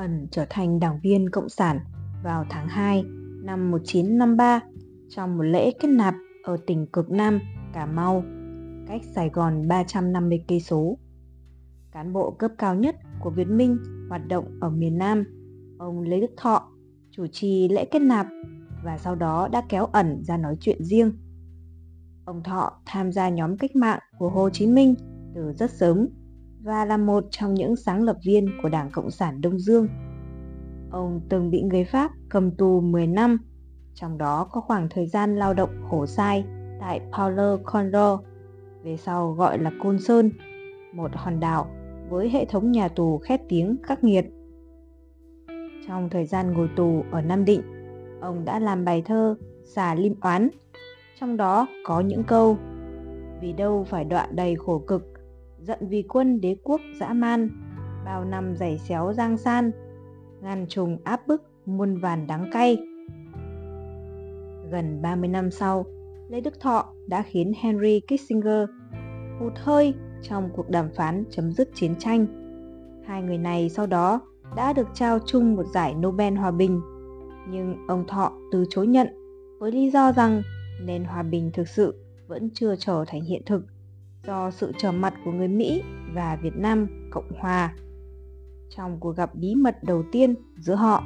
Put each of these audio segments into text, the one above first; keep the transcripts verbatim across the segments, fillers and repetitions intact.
ẩn trở thành đảng viên Cộng sản vào tháng hai năm một nghìn chín trăm năm mươi ba trong một lễ kết nạp ở tỉnh cực Nam Cà Mau, cách Sài Gòn ba trăm năm mươi cây số. Cán bộ cấp cao nhất của Việt Minh hoạt động ở miền Nam, ông Lê Đức Thọ chủ trì lễ kết nạp và sau đó đã kéo ẩn ra nói chuyện riêng. Ông Thọ tham gia nhóm cách mạng của Hồ Chí Minh từ rất sớm và là một trong những sáng lập viên của Đảng Cộng sản Đông Dương. Ông từng bị người Pháp cầm tù mười năm, trong đó có khoảng thời gian lao động khổ sai tại Paulo Condor, về sau gọi là Côn Sơn, một hòn đảo với hệ thống nhà tù khét tiếng khắc nghiệt. Trong thời gian ngồi tù ở Nam Định, ông đã làm bài thơ Xà Lim Oán, trong đó có những câu: vì đâu phải đoạn đầy khổ cực, giận vì quân đế quốc dã man, bao năm giày xéo giang san, ngàn trùng áp bức muôn vàn đắng cay. Gần ba mươi năm sau, Lê Đức Thọ đã khiến Henry Kissinger hụt hơi trong cuộc đàm phán chấm dứt chiến tranh. Hai người này sau đó đã được trao chung một giải Nobel Hòa Bình, nhưng ông Thọ từ chối nhận với lý do rằng nền hòa bình thực sự vẫn chưa trở thành hiện thực do sự trở mặt của người Mỹ và Việt Nam Cộng Hòa. Trong cuộc gặp bí mật đầu tiên giữa họ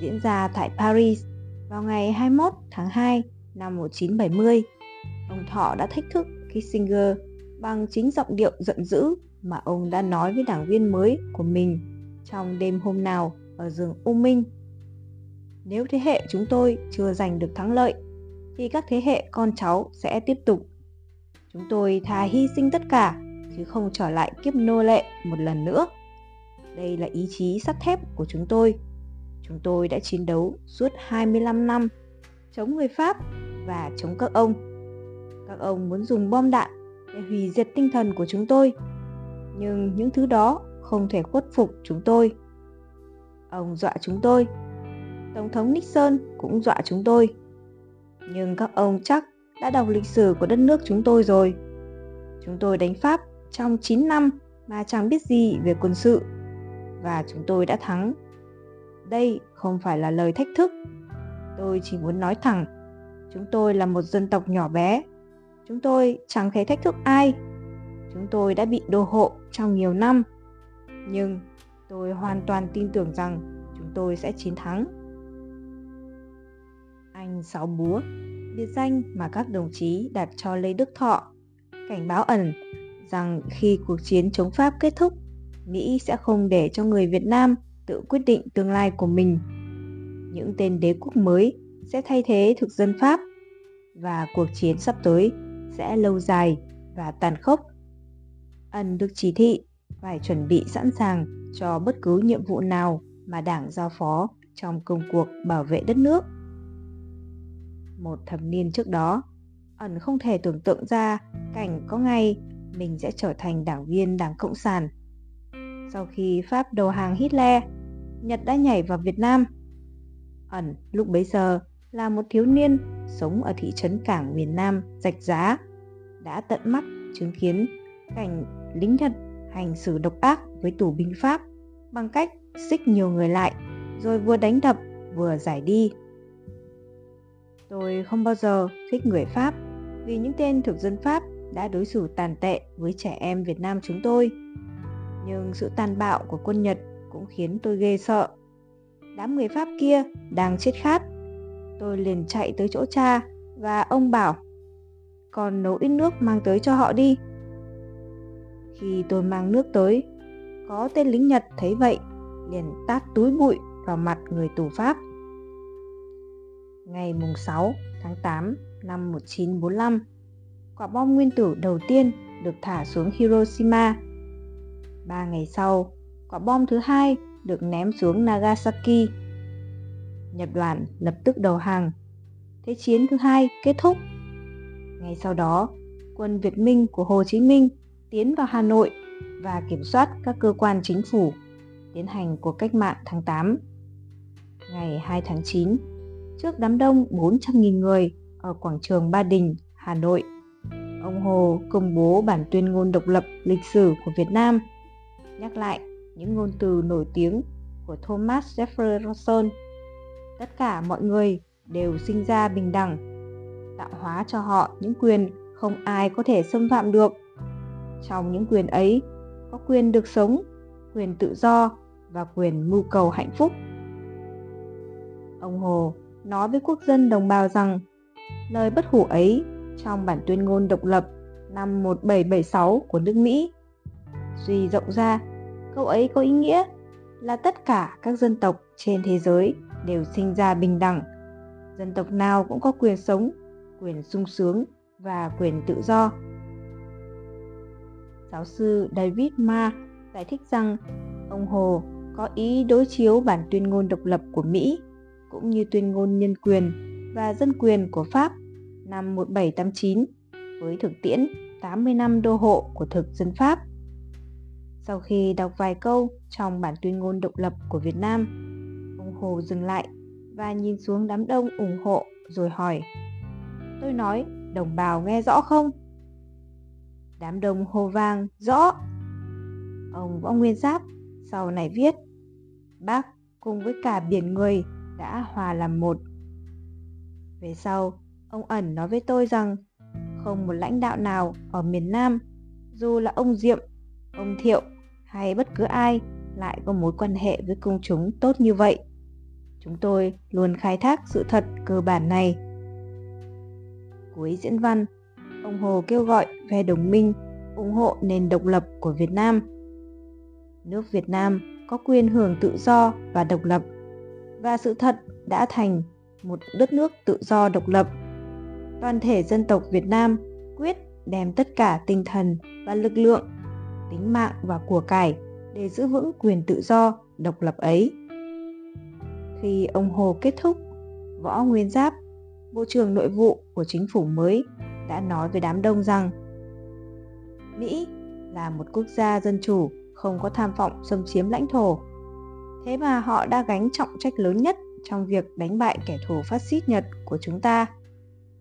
diễn ra tại Paris vào ngày hai mươi mốt tháng hai năm một nghìn chín trăm bảy mươi, ông Thọ đã thách thức Kissinger bằng chính giọng điệu giận dữ mà ông đã nói với đảng viên mới của mình trong đêm hôm nào ở rừng U Minh: nếu thế hệ chúng tôi chưa giành được thắng lợi thì các thế hệ con cháu sẽ tiếp tục. Chúng tôi thà hy sinh tất cả chứ không trở lại kiếp nô lệ một lần nữa. Đây là ý chí sắt thép của chúng tôi. Chúng tôi đã chiến đấu suốt hai mươi lăm năm chống người Pháp và chống các ông. Các ông muốn dùng bom đạn để hủy diệt tinh thần của chúng tôi, nhưng những thứ đó không thể khuất phục chúng tôi. Ông dọa chúng tôi, Tổng thống Nixon cũng dọa chúng tôi, nhưng các ông chắc đã đọc lịch sử của đất nước chúng tôi rồi. Chúng tôi đánh Pháp trong chín năm mà chẳng biết gì về quân sự, và chúng tôi đã thắng. Đây không phải là lời thách thức. Tôi chỉ muốn nói thẳng, chúng tôi là một dân tộc nhỏ bé. Chúng tôi chẳng thể thách thức ai. Chúng tôi đã bị đô hộ trong nhiều năm, nhưng tôi hoàn toàn tin tưởng rằng chúng tôi sẽ chiến thắng. Anh Sáu Búa, biệt danh mà các đồng chí đặt cho Lê Đức Thọ, cảnh báo ẩn rằng khi cuộc chiến chống Pháp kết thúc, Mỹ sẽ không để cho người Việt Nam tự quyết định tương lai của mình. Những tên đế quốc mới sẽ thay thế thực dân Pháp, và cuộc chiến sắp tới sẽ lâu dài và tàn khốc. Ẩn được chỉ thị phải chuẩn bị sẵn sàng cho bất cứ nhiệm vụ nào mà Đảng giao phó trong công cuộc bảo vệ đất nước. Một thập niên trước đó, Ẩn không thể tưởng tượng ra cảnh có ngày mình sẽ trở thành đảng viên Đảng Cộng sản. Sau khi Pháp đầu hàng Hitler, Nhật đã nhảy vào Việt Nam. Ẩn lúc bấy giờ là một thiếu niên sống ở thị trấn cảng miền Nam Rạch Giá, đã tận mắt chứng kiến cảnh lính Nhật hành xử độc ác với tù binh Pháp bằng cách xích nhiều người lại rồi vừa đánh đập vừa giải đi. Tôi không bao giờ thích người Pháp vì những tên thực dân Pháp đã đối xử tàn tệ với trẻ em Việt Nam chúng tôi. Nhưng sự tàn bạo của quân Nhật cũng khiến tôi ghê sợ. Đám người Pháp kia đang chết khát. Tôi liền chạy tới chỗ cha và ông bảo: con nấu ít nước mang tới cho họ đi. Khi tôi mang nước tới, có tên lính Nhật thấy vậy liền tát túi bụi vào mặt người tù Pháp. Ngày sáu tháng tám năm một nghìn chín trăm bốn mươi lăm, quả bom nguyên tử đầu tiên được thả xuống Hiroshima. Ba ngày sau, quả bom thứ hai được ném xuống Nagasaki. Nhật Bản lập tức đầu hàng. Thế chiến thứ hai kết thúc. Ngay sau đó, quân Việt Minh của Hồ Chí Minh tiến vào Hà Nội và kiểm soát các cơ quan chính phủ, tiến hành cuộc cách mạng tháng tám. Ngày hai tháng chín, trước đám đông bốn trăm nghìn người ở quảng trường Ba Đình, Hà Nội, ông Hồ công bố bản tuyên ngôn độc lập lịch sử của Việt Nam, nhắc lại những ngôn từ nổi tiếng của Thomas Jefferson. Tất cả mọi người đều sinh ra bình đẳng, tạo hóa cho họ những quyền không ai có thể xâm phạm được. Trong những quyền ấy có quyền được sống, quyền tự do và quyền mưu cầu hạnh phúc. Ông Hồ nói với quốc dân đồng bào rằng lời bất hủ ấy trong bản tuyên ngôn độc lập năm một nghìn bảy trăm bảy mươi sáu của nước Mỹ. Suy rộng ra, câu ấy có ý nghĩa là tất cả các dân tộc trên thế giới đều sinh ra bình đẳng. Dân tộc nào cũng có quyền sống, quyền sung sướng và quyền tự do. Giáo sư David Ma giải thích rằng ông Hồ có ý đối chiếu bản tuyên ngôn độc lập của Mỹ cũng như tuyên ngôn nhân quyền và dân quyền của Pháp năm một nghìn bảy trăm tám mươi chín với thực tiễn tám mươi năm đô hộ của thực dân Pháp. Sau khi đọc vài câu trong bản tuyên ngôn độc lập của Việt Nam, ông Hồ dừng lại và nhìn xuống đám đông ủng hộ rồi hỏi: "Tôi nói đồng bào nghe rõ không?" Đám đông hô vang: "Rõ!" Ông Võ Nguyên Giáp sau này viết: "Bác cùng với cả biển người đã hòa làm một." Về sau, ông Ẩn nói với tôi rằng không một lãnh đạo nào ở miền Nam, dù là ông Diệm, ông Thiệu hay bất cứ ai, lại có mối quan hệ với công chúng tốt như vậy. Chúng tôi luôn khai thác sự thật cơ bản này. Cuối diễn văn, ông Hồ kêu gọi phe đồng minh ủng hộ nền độc lập của Việt Nam. Nước Việt Nam có quyền hưởng tự do và độc lập, và sự thật đã thành một đất nước tự do độc lập. Toàn thể dân tộc Việt Nam quyết đem tất cả tinh thần và lực lượng, tính mạng và của cải để giữ vững quyền tự do, độc lập ấy. Khi ông Hồ kết thúc, Võ Nguyên Giáp, Bộ trưởng Nội vụ của chính phủ mới, đã nói với đám đông rằng Mỹ là một quốc gia dân chủ không có tham vọng xâm chiếm lãnh thổ. Thế mà họ đã gánh trọng trách lớn nhất trong việc đánh bại kẻ thù phát xít Nhật của chúng ta.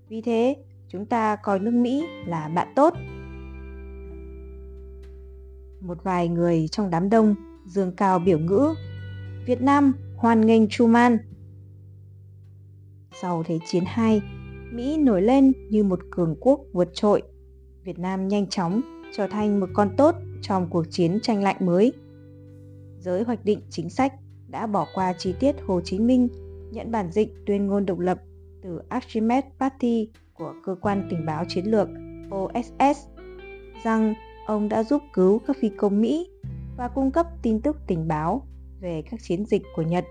Vì thế, chúng ta coi nước Mỹ là bạn tốt. Một vài người trong đám đông dương cao biểu ngữ: "Việt Nam hoan nghênh Truman." Sau Thế chiến hai, Mỹ nổi lên như một cường quốc vượt trội. Việt Nam nhanh chóng trở thành một con tốt trong cuộc chiến tranh lạnh mới. Giới hoạch định chính sách đã bỏ qua chi tiết Hồ Chí Minh nhận bản dịch tuyên ngôn độc lập từ Archimedes Pati của Cơ quan Tình báo Chiến lược O S S rằng ông đã giúp cứu các phi công Mỹ và cung cấp tin tức tình báo về các chiến dịch của Nhật.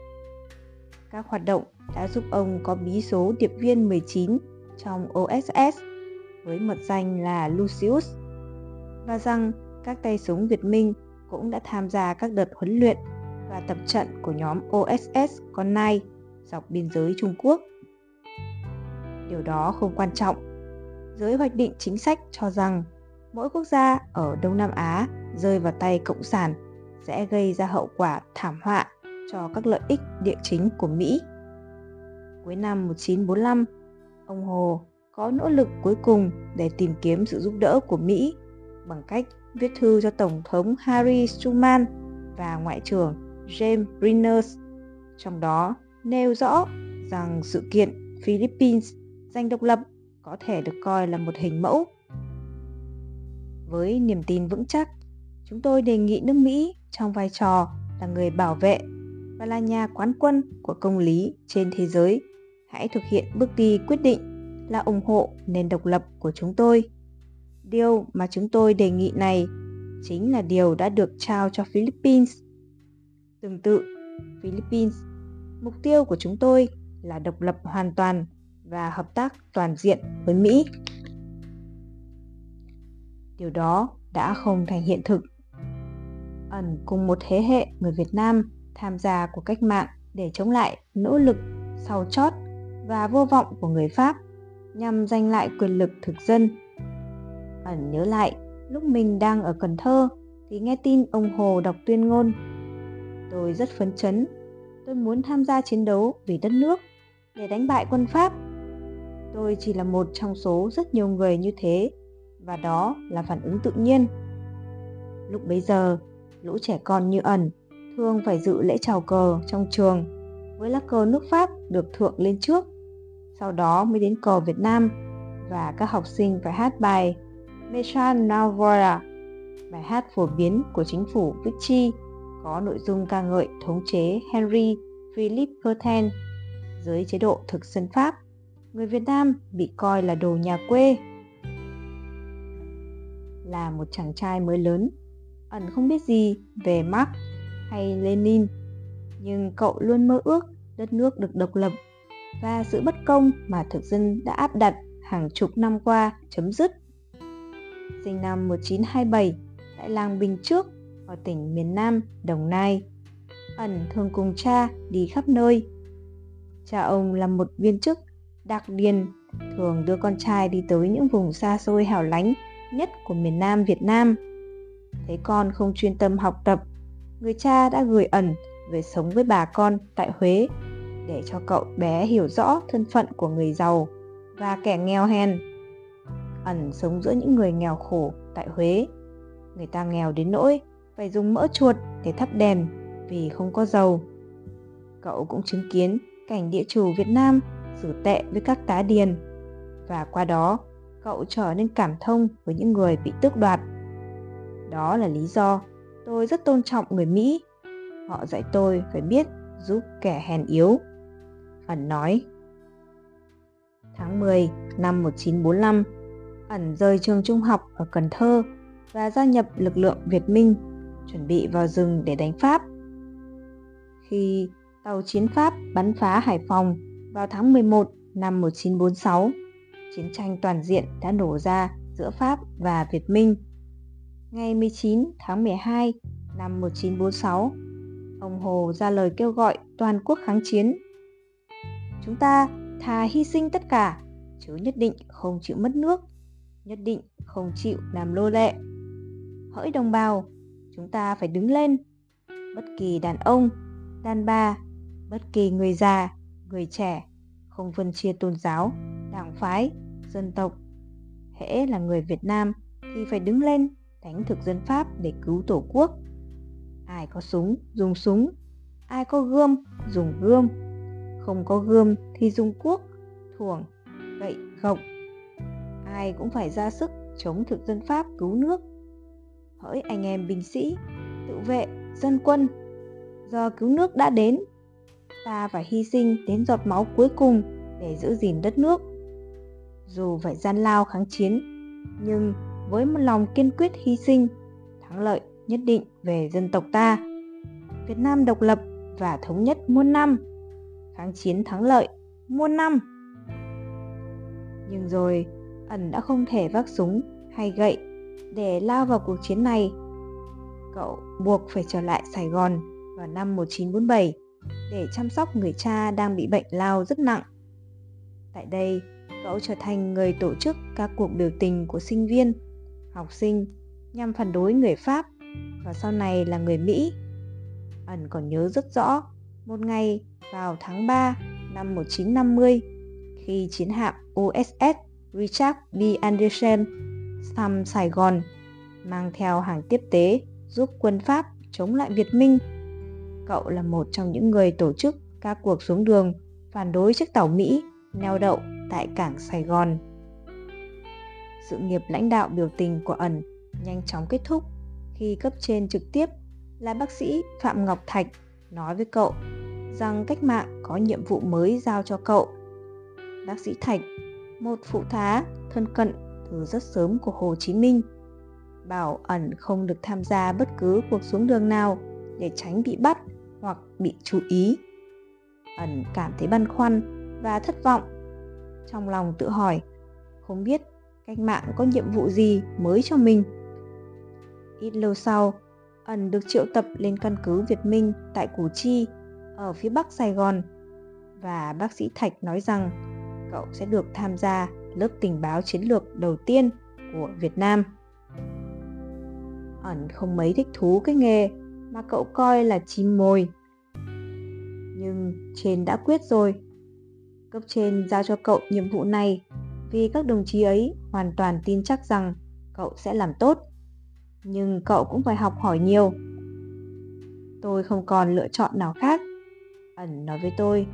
Các hoạt động đã giúp ông có bí số điệp viên mười chín trong O S S với mật danh là Lucius, và rằng các tay súng Việt Minh cũng đã tham gia các đợt huấn luyện và tập trận của nhóm O S S Con Nai dọc biên giới Trung Quốc. Điều đó không quan trọng. Giới hoạch định chính sách cho rằng mỗi quốc gia ở Đông Nam Á rơi vào tay Cộng sản sẽ gây ra hậu quả thảm họa cho các lợi ích địa chính của Mỹ. Cuối năm một nghìn chín trăm bốn mươi lăm, ông Hồ có nỗ lực cuối cùng để tìm kiếm sự giúp đỡ của Mỹ bằng cách viết thư cho Tổng thống Harry Truman và Ngoại trưởng James Byrnes, trong đó nêu rõ rằng sự kiện Philippines giành độc lập có thể được coi là một hình mẫu. Với niềm tin vững chắc, chúng tôi đề nghị nước Mỹ trong vai trò là người bảo vệ và là nhà quán quân của công lý trên thế giới hãy thực hiện bước đi quyết định là ủng hộ nền độc lập của chúng tôi. Điều mà chúng tôi đề nghị này chính là điều đã được trao cho Philippines. Tương tự, Philippines, mục tiêu của chúng tôi là độc lập hoàn toàn và hợp tác toàn diện với Mỹ. Điều đó đã không thành hiện thực. Ẩn cùng một thế hệ người Việt Nam tham gia cuộc cách mạng để chống lại nỗ lực sau chót và vô vọng của người Pháp nhằm giành lại quyền lực thực dân. Ẩn nhớ lại lúc mình đang ở Cần Thơ thì nghe tin ông Hồ đọc tuyên ngôn. Tôi rất phấn chấn, tôi muốn tham gia chiến đấu vì đất nước, để đánh bại quân Pháp. Tôi chỉ là một trong số rất nhiều người như thế, và đó là phản ứng tự nhiên. Lúc bấy giờ, lũ trẻ con như Ẩn Hương phải dự lễ chào cờ trong trường với lá cờ nước Pháp được thượng lên trước, sau đó mới đến cờ Việt Nam, và các học sinh phải hát bài Mechan Navora, bài hát phổ biến của chính phủ Vichy có nội dung ca ngợi thống chế Henry Philippe Pétain dưới chế độ thực dân Pháp. Người Việt Nam bị coi là đồ nhà quê. Là một chàng trai mới lớn, ẩn không biết gì về Marx hay Lenin, nhưng cậu luôn mơ ước đất nước được độc lập và sự bất công mà thực dân đã áp đặt hàng chục năm qua chấm dứt. Sinh năm một nghìn chín trăm hai mươi bảy tại làng Bình Trước ở tỉnh miền Nam Đồng Nai, Ẩn thường cùng cha đi khắp nơi. Cha ông là một viên chức đặc điền, thường đưa con trai đi tới những vùng xa xôi hẻo lánh nhất của miền Nam Việt Nam. Thấy con không chuyên tâm học tập, người cha đã gửi Ẩn về sống với bà con tại Huế để cho cậu bé hiểu rõ thân phận của người giàu và kẻ nghèo hèn. Ẩn sống giữa những người nghèo khổ tại Huế. Người ta nghèo đến nỗi phải dùng mỡ chuột để thắp đèn vì không có dầu. Cậu cũng chứng kiến cảnh địa chủ Việt Nam xử tệ với các tá điền, và qua đó cậu trở nên cảm thông với những người bị tước đoạt. Đó là lý do tôi rất tôn trọng người Mỹ. Họ dạy tôi phải biết giúp kẻ hèn yếu, Ẩn nói. Tháng mười năm một nghìn chín trăm bốn mươi lăm, Ẩn rời trường trung học ở Cần Thơ và gia nhập lực lượng Việt Minh, chuẩn bị vào rừng để đánh Pháp. Khi tàu chiến Pháp bắn phá Hải Phòng vào tháng mười một năm một nghìn chín trăm bốn mươi sáu, chiến tranh toàn diện đã nổ ra giữa Pháp và Việt Minh. Ngày mười chín tháng mười hai năm một nghìn chín trăm bốn mươi sáu, ông Hồ ra lời kêu gọi toàn quốc kháng chiến. Chúng ta thà hy sinh tất cả, chứ nhất định không chịu mất nước, nhất định không chịu làm nô lệ. Hỡi đồng bào, chúng ta phải đứng lên. Bất kỳ đàn ông, đàn bà, bất kỳ người già, người trẻ, không phân chia tôn giáo, đảng phái, dân tộc, hễ là người Việt Nam thì phải đứng lên đánh thực dân Pháp để cứu tổ quốc. Ai có súng dùng súng, ai có gươm dùng gươm, không có gươm thì dùng cuốc, thuồng, gậy, gộc. Ai cũng phải ra sức chống thực dân Pháp cứu nước. Hỡi anh em binh sĩ, tự vệ, dân quân, giờ cứu nước đã đến. Ta phải hy sinh đến giọt máu cuối cùng để giữ gìn đất nước. Dù phải gian lao kháng chiến, nhưng với một lòng kiên quyết hy sinh, thắng lợi nhất định về dân tộc ta. Việt Nam độc lập và thống nhất muôn năm, kháng chiến thắng lợi muôn năm. Nhưng rồi Ẩn đã không thể vác súng hay gậy để lao vào cuộc chiến này. Cậu buộc phải trở lại Sài Gòn vào năm một nghìn chín trăm bốn mươi bảy để chăm sóc người cha đang bị bệnh lao rất nặng. Tại đây, cậu trở thành người tổ chức các cuộc biểu tình của sinh viên, học sinh nhằm phản đối người Pháp và sau này là người Mỹ. Ẩn còn nhớ rất rõ một ngày vào tháng ba năm một nghìn chín trăm năm mươi, khi chiến hạm o ét ét Richard B. Anderson thăm Sài Gòn, mang theo hàng tiếp tế giúp quân Pháp chống lại Việt Minh. Cậu là một trong những người tổ chức các cuộc xuống đường phản đối chiếc tàu Mỹ neo đậu tại cảng Sài Gòn. Sự nghiệp lãnh đạo biểu tình của Ẩn nhanh chóng kết thúc khi cấp trên trực tiếp là bác sĩ Phạm Ngọc Thạch nói với cậu rằng cách mạng có nhiệm vụ mới giao cho cậu. Bác sĩ Thạch, một phụ tá thân cận từ rất sớm của Hồ Chí Minh, bảo Ẩn không được tham gia bất cứ cuộc xuống đường nào để tránh bị bắt hoặc bị chú ý. Ẩn cảm thấy băn khoăn và thất vọng. Trong lòng tự hỏi, không biết cách mạng có nhiệm vụ gì mới cho mình. Ít lâu sau, Ẩn được triệu tập lên căn cứ Việt Minh tại Củ Chi, ở phía bắc Sài Gòn, và bác sĩ Thạch nói rằng cậu sẽ được tham gia lớp tình báo chiến lược đầu tiên của Việt Nam. Ẩn không mấy thích thú cái nghề mà cậu coi là chim mồi, nhưng trên đã quyết rồi. Cấp trên giao cho cậu nhiệm vụ này vì các đồng chí ấy hoàn toàn tin chắc rằng cậu sẽ làm tốt, nhưng cậu cũng phải học hỏi nhiều. Tôi không còn lựa chọn nào khác. Ẩn nói với tôi,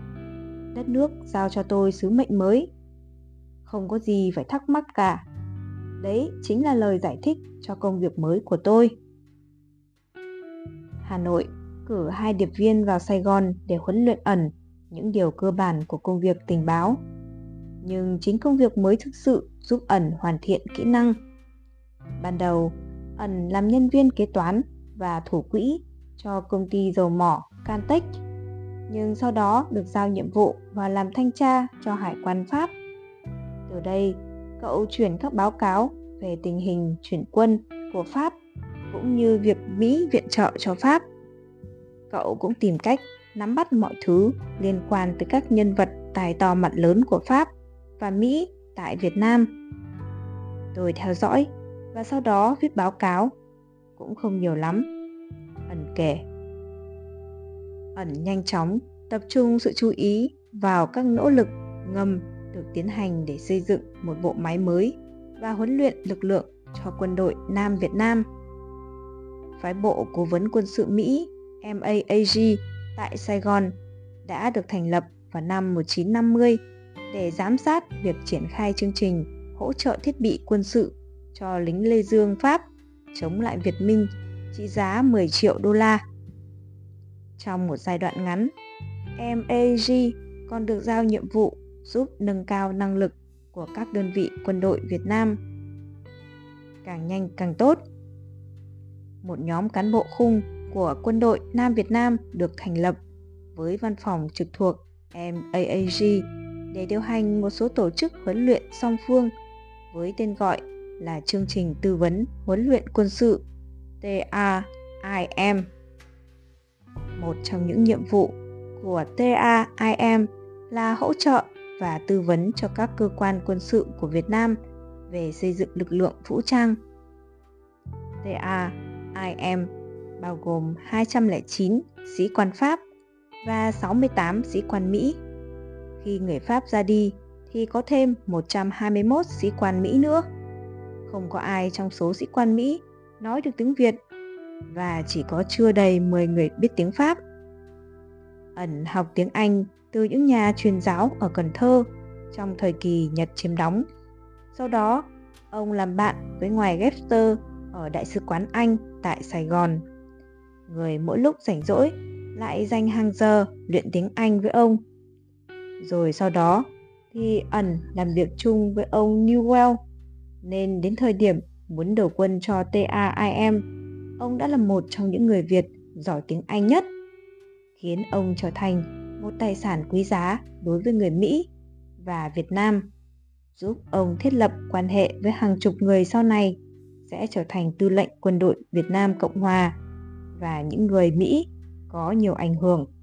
đất nước giao cho tôi sứ mệnh mới. Không có gì phải thắc mắc cả. Đấy chính là lời giải thích cho công việc mới của tôi. Hà Nội cử hai điệp viên vào Sài Gòn để huấn luyện Ẩn những điều cơ bản của công việc tình báo. Nhưng chính công việc mới thực sự giúp Ẩn hoàn thiện kỹ năng. Ban đầu, Ẩn làm nhân viên kế toán và thủ quỹ cho công ty dầu mỏ Cantech, nhưng sau đó được giao nhiệm vụ và làm thanh tra cho hải quan Pháp. Từ đây, cậu chuyển các báo cáo về tình hình chuyển quân của Pháp cũng như việc Mỹ viện trợ cho Pháp. Cậu cũng tìm cách nắm bắt mọi thứ liên quan tới các nhân vật tài to mặt lớn của Pháp và Mỹ tại Việt Nam. Tôi theo dõi và sau đó viết báo cáo, cũng không nhiều lắm, Ẩn kể. Ẩn nhanh chóng tập trung sự chú ý vào các nỗ lực ngầm được tiến hành để xây dựng một bộ máy mới và huấn luyện lực lượng cho quân đội Nam Việt Nam. Phái bộ cố vấn quân sự Mỹ em a a giê tại Sài Gòn đã được thành lập vào năm một nghìn chín trăm năm mươi để giám sát việc triển khai chương trình hỗ trợ thiết bị quân sự cho lính Lê Dương Pháp chống lại Việt Minh trị giá mười triệu đô la. Trong một giai đoạn ngắn, em a a giê còn được giao nhiệm vụ giúp nâng cao năng lực của các đơn vị quân đội Việt Nam. Càng nhanh càng tốt. Một nhóm cán bộ khung của quân đội Nam Việt Nam được thành lập với văn phòng trực thuộc em a a giê để điều hành một số tổ chức huấn luyện song phương với tên gọi là chương trình tư vấn huấn luyện quân sự T A I M. Một trong những nhiệm vụ của T A I M là hỗ trợ và tư vấn cho các cơ quan quân sự của Việt Nam về xây dựng lực lượng vũ trang. T A I M bao gồm hai trăm lẻ chín sĩ quan Pháp và sáu mươi tám sĩ quan Mỹ. Khi người Pháp ra đi thì có thêm một trăm hai mươi mốt sĩ quan Mỹ nữa. Không có ai trong số sĩ quan Mỹ nói được tiếng Việt và chỉ có chưa đầy mười người biết tiếng Pháp. Ẩn học tiếng Anh từ những nhà truyền giáo ở Cần Thơ trong thời kỳ Nhật chiếm đóng. Sau đó, ông làm bạn với ngoài Webster ở Đại sứ quán Anh tại Sài Gòn. Người mỗi lúc rảnh rỗi lại dành hàng giờ luyện tiếng Anh với ông. Rồi sau đó thì Ẩn làm việc chung với ông Newell, nên đến thời điểm muốn đầu quân cho T A I M, ông đã là một trong những người Việt giỏi tiếng Anh nhất, khiến ông trở thành một tài sản quý giá đối với người Mỹ và Việt Nam, giúp ông thiết lập quan hệ với hàng chục người sau này sẽ trở thành tư lệnh quân đội Việt Nam Cộng Hòa và những người Mỹ có nhiều ảnh hưởng.